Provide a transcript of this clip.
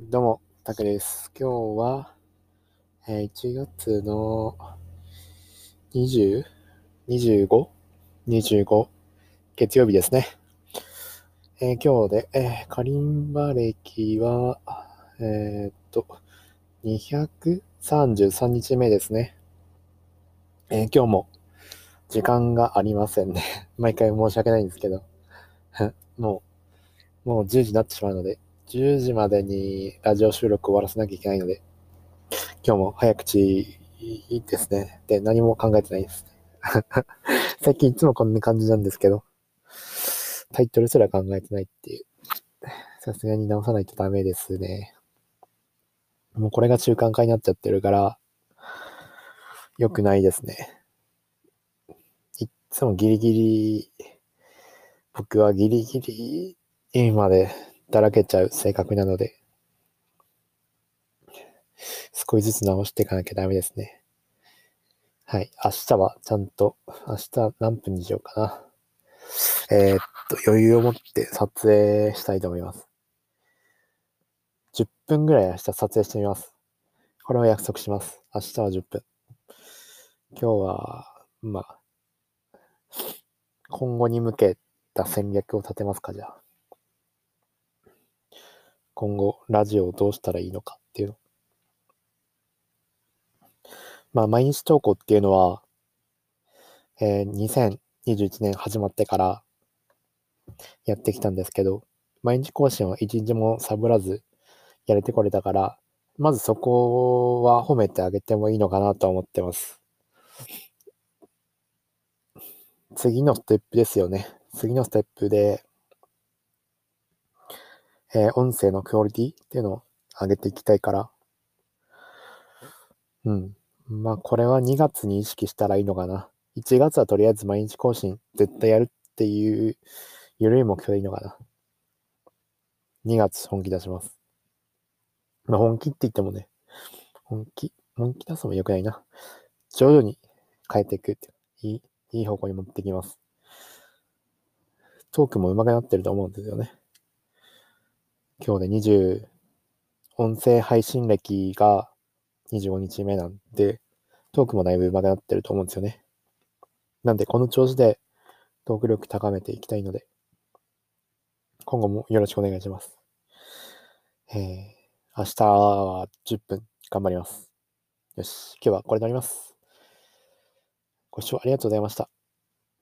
どうも、タクです。今日は、1月の 25月曜日ですね。今日で、カリンバ歴は、233日目ですね。今日も時間がありませんね。毎回申し訳ないんですけど、もう10時になってしまうので、10時までにラジオ収録終わらせなきゃいけないので、今日も早口ですね。で、何も考えてないです。最近いつもこんな感じなんですけど、タイトルすら考えてないっていう。さすがに直さないとダメですね。もうこれが習慣化になっちゃってるから、良くないですね。いつも僕はギリギリ今まで、だらけちゃう性格なので、少しずつ直していかなきゃダメですね。はい、明日はちゃんと、明日何分にしようかな。余裕を持って撮影したいと思います。10分ぐらい明日撮影してみます。これを約束します。明日は10分。今日は、今後に向けた戦略を立てますか、じゃあ。今後、ラジオをどうしたらいいのかっていうの。毎日投稿っていうのは、2021年始まってからやってきたんですけど、毎日更新を一日もサブらずやれてこれたから、まずそこは褒めてあげてもいいのかなと思ってます。次のステップですよね。次のステップで、音声のクオリティっていうのを上げていきたいから。これは2月に意識したらいいのかな。1月はとりあえず毎日更新絶対やるっていう緩い目標でいいのかな。2月本気出します。本気って言ってもね、本気出すのも良くないな。徐々に変えていくっていい方向に持ってきます。トークも上手くなってると思うんですよね。今日で音声配信歴が25日目なんで、トークもだいぶ上手くなってると思うんですよね。なんで、この調子でトーク力高めていきたいので、今後もよろしくお願いします。明日は10分頑張ります。よし、今日はこれで終わります。ご視聴ありがとうございました。